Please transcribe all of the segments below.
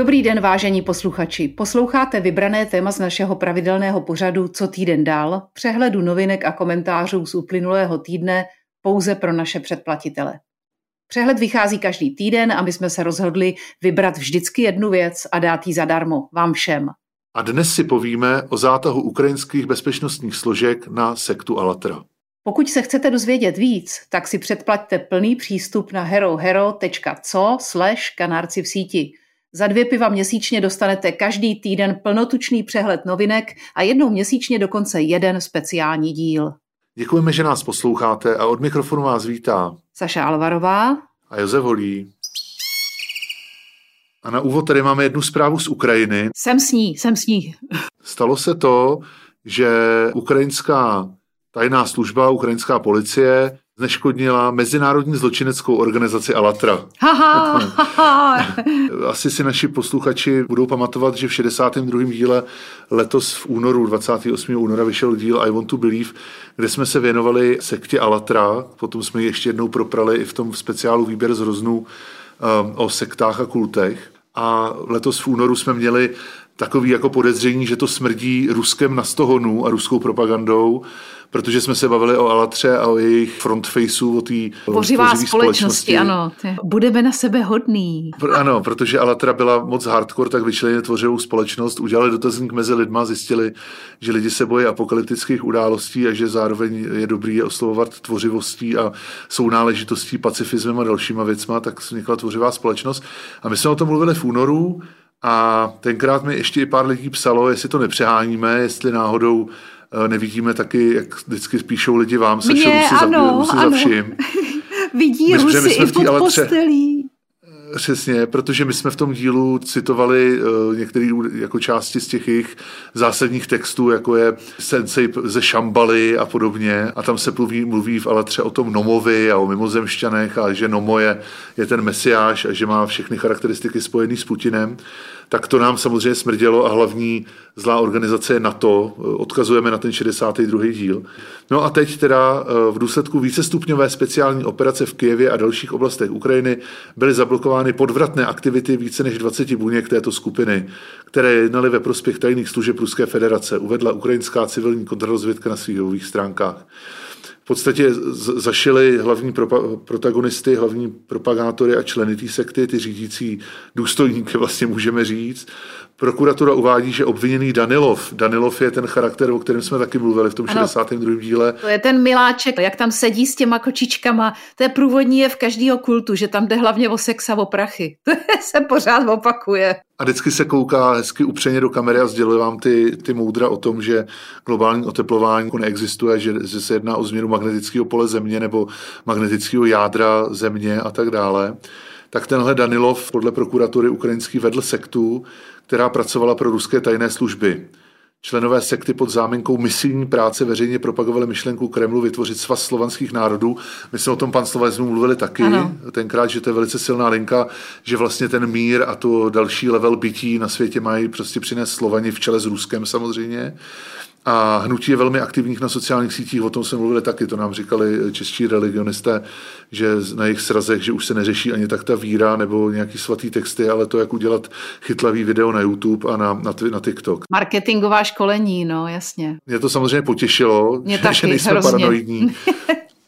Dobrý den, vážení posluchači. Posloucháte vybrané téma z našeho pravidelného pořadu Co týden dál, přehledu novinek a komentářů z uplynulého týdne pouze pro naše předplatitele. Přehled vychází každý týden a my jsme se rozhodli vybrat vždycky jednu věc a dát ji zadarmo vám všem. A dnes si povíme o zátahu ukrajinských bezpečnostních složek na sektu Allatra. Pokud se chcete dozvědět víc, tak si předplaťte plný přístup na herohero.co/kanárci v síti. Za 2 piva měsíčně dostanete každý týden plnotučný přehled novinek a jednou měsíčně dokonce jeden speciální díl. Děkujeme, že nás posloucháte a od mikrofonu vás vítá Saša Alvarová a Josef Holý. A na úvod tady máme jednu zprávu z Ukrajiny. Jsem s ní. Stalo se to, že ukrajinská tajná služba, ukrajinská policie zneškodnila mezinárodní zločineckou organizaci Allatra. Asi si naši posluchači budou pamatovat, že v 62. díle letos v únoru, 28. února, vyšel díl I Want to Believe, kde jsme se věnovali sektě Allatra, potom jsme ji ještě jednou proprali i v tom speciálu Výběr z roznů o sektách a kultech. A letos v únoru jsme měli takový jako podezření, že to smrdí Ruskem na 100 honů a ruskou propagandou, protože jsme se bavili o Allatře a o jejich frontfaceu, o té Tvořivá společnosti. Ano, budeme na sebe hodný. Ano, protože Allatra byla moc hardcore, tak vyčlenili Tvořivou společnost, udělali dotazník mezi lidma, zjistili, že lidi se bojí apokalyptických událostí a že zároveň je dobrý je oslovovat tvořivostí a sounáležitostí, pacifismem a dalšíma věcma, tak vznikla Tvořivá společnost. A my jsme o tom mluvili v únoru. A tenkrát mi ještě i pár lidí psalo, jestli to nepřeháníme, jestli náhodou nevidíme taky, jak vždycky píšou lidi vám, Sašo, Rusy za vším. Vidí Rusy i pod postelí. Přesně, protože my jsme v tom dílu citovali některé jako části z těch jejich zásadních textů, jako je Sensej ze Šambaly a podobně. A tam se mluví v Allatře o tom Nomovi a o mimozemšťanech a že Nomo je ten mesiáš a že má všechny charakteristiky spojený s Putinem. Tak to nám samozřejmě smrdělo a hlavní zlá organizace je NATO. Odkazujeme na ten 62. díl. No a teď teda v důsledku vícestupňové speciální operace v Kyjevě a dalších oblastech Ukrajiny byly zablokovány podvratné aktivity více než 20 buněk této skupiny, které jednaly ve prospěch tajných služeb Ruské federace, uvedla ukrajinská civilní kontrarozvědka na svých webových stránkách. V podstatě zašili hlavní protagonisty, hlavní propagátory a členy té sekty, ty řídící důstojníky vlastně můžeme říct. Prokuratura uvádí, že obviněný Danilov. Danilov je ten charakter, o kterém jsme taky mluvili v tom 62. díle. To je ten miláček, jak tam sedí s těma kočičkama. To je průvodní jev každého kultu, že tam jde hlavně o sex a o prachy. To se pořád opakuje. A vždycky se kouká hezky upřeně do kamery a sděluje vám ty moudra o tom, že globální oteplování neexistuje, že se jedná o změnu magnetického pole země nebo magnetického jádra země a tak dále. Tak tenhle Danilov podle prokuratury ukrajinský vedl sektu, která pracovala pro ruské tajné služby. Členové sekty pod záminkou misijní práce veřejně propagovali myšlenku Kremlu vytvořit svaz slovanských národů. My jsme o tom, pan Slovensku, mluvili taky. Ano. Tenkrát, že to je velice silná linka, že vlastně ten mír a to další level bytí na světě mají prostě přinést Slovani v čele s Ruskem samozřejmě. A hnutí je velmi aktivních na sociálních sítích, o tom jsme mluvili taky, to nám říkali čeští religionisté, že na jejich srazech, že už se neřeší ani tak ta víra nebo nějaký svatý texty, ale to, jak udělat chytlavý video na YouTube a na TikTok. Marketingová školení, no jasně. Mě to samozřejmě potěšilo, že nejsme hrozně paranoidní.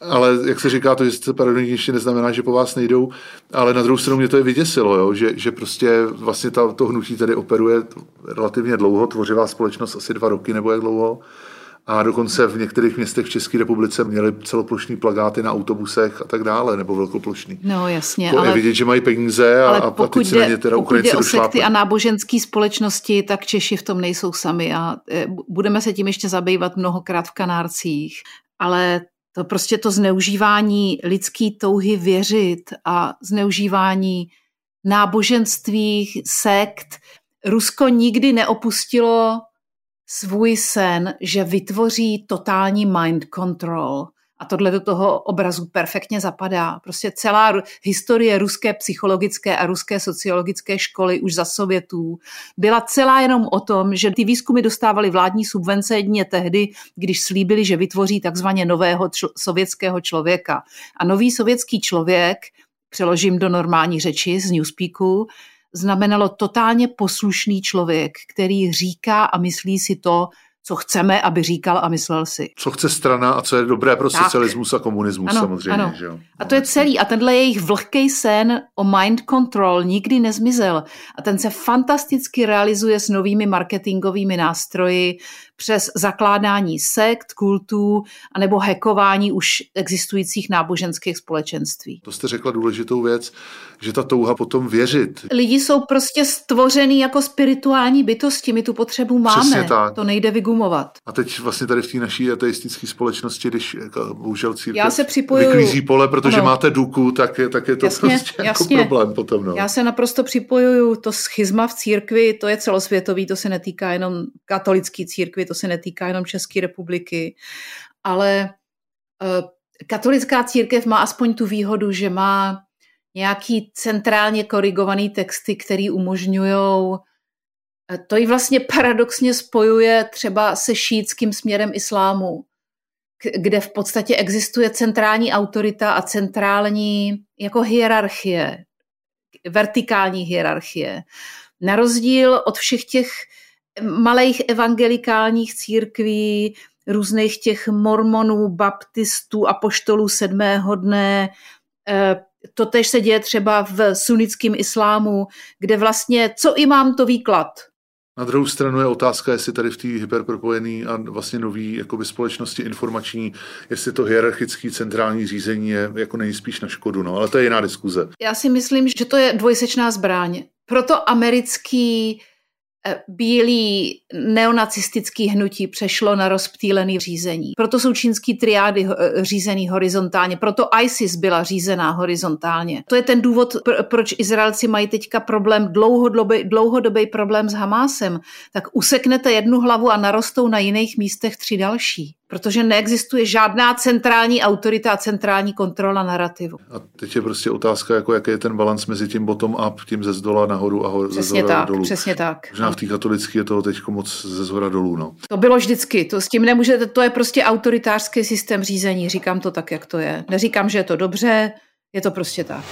Ale jak se říká, to, že jste paranoidnější, neznamená, že po vás nejdou, ale na druhou stranu mě to je vyděsilo, jo? Že prostě vlastně to hnutí tady operuje relativně dlouho, Tvořivá společnost asi 2 roky nebo jak dlouho, a dokonce v některých městech v České republice měli celoplošní plakáty na autobusech a tak dále, nebo velkoplošný. No jasně. To ale je vidět, že mají peníze a pokud se na ně teda Ukrajinci došlápli. Pokud jde o sekty a náboženské společnosti, tak Češi v tom nejsou sami a budeme se tím ještě zabývat mnohokrát v Kanárcích, ale to prostě to zneužívání lidské touhy věřit a zneužívání náboženství, sekt. Rusko nikdy neopustilo svůj sen, že vytvoří totální mind control. A tohle do toho obrazu perfektně zapadá. Prostě celá historie ruské psychologické a ruské sociologické školy už za Sovětů byla celá jenom o tom, že ty výzkumy dostávaly vládní subvence jedně tehdy, když slíbili, že vytvoří takzvaně nového sovětského člověka. A nový sovětský člověk, přeložím do normální řeči z Newspeaku, znamenalo totálně poslušný člověk, který říká a myslí si to, co chceme, aby říkal a myslel si. Co chce strana a co je dobré pro socialismus a komunismus, ano, samozřejmě. Ano. Že jo? A to je celý. A tenhle jejich vlhkej sen o mind control nikdy nezmizel. A ten se fantasticky realizuje s novými marketingovými nástroji přes zakládání sekt, kultů anebo hackování už existujících náboženských společenství. To jste řekla důležitou věc, že ta touha potom věřit. Lidi jsou prostě stvořený jako spirituální bytosti, my tu potřebu máme, to nejde vygumovat. A teď vlastně tady v té naší ateistické společnosti, když bohužel církev vyklízí pole, protože ano, máte duku, tak je to jasně, prostě jasně, jako problém potom. No. Já se naprosto připojuju, to schizma v církvi, to je celosvětový, to se netýká jenom katolické církvi, to se netýká jenom České republiky, ale katolická církev má aspoň tu výhodu, že má nějaký centrálně korigovaný texty, který umožňujou, to ji vlastně paradoxně spojuje třeba se šítským směrem islámu, kde v podstatě existuje centrální autorita a centrální jako hierarchie, vertikální hierarchie. Na rozdíl od všech těch malých evangelikálních církví, různých těch mormonů, baptistů, apoštolů sedmého dne. Totéž se děje třeba v sunnickém islámu, kde vlastně co imám, to výklad. Na druhou stranu je otázka, jestli tady v té hyperpropojené a vlastně nový jakoby společnosti informační, jestli to hierarchické centrální řízení je jako nejspíš na škodu, no, ale to je jiná diskuze. Já si myslím, že to je dvojsečná zbraň. Proto americký bílý neonacistický hnutí přešlo na rozptýlený řízení. Proto jsou čínský triády řízený horizontálně, proto ISIS byla řízená horizontálně. To je ten důvod, proč Izraelci mají teďka problém, dlouhodobý problém s Hamásem. Tak useknete jednu hlavu a narostou na jiných místech 3 další. Protože neexistuje žádná centrální autorita a centrální kontrola narrativu. A teď je prostě otázka, jako jaký je ten balans mezi tím bottom-up, tím ze zdola nahoru a ze zhora dolů. Přesně tak. Možná v té katolické je toho teď moc ze zhora dolů. No. To bylo vždycky, to s tím nemůžete, to je prostě autoritářský systém řízení, říkám to tak, jak to je. Neříkám, že je to dobře, je to prostě tak.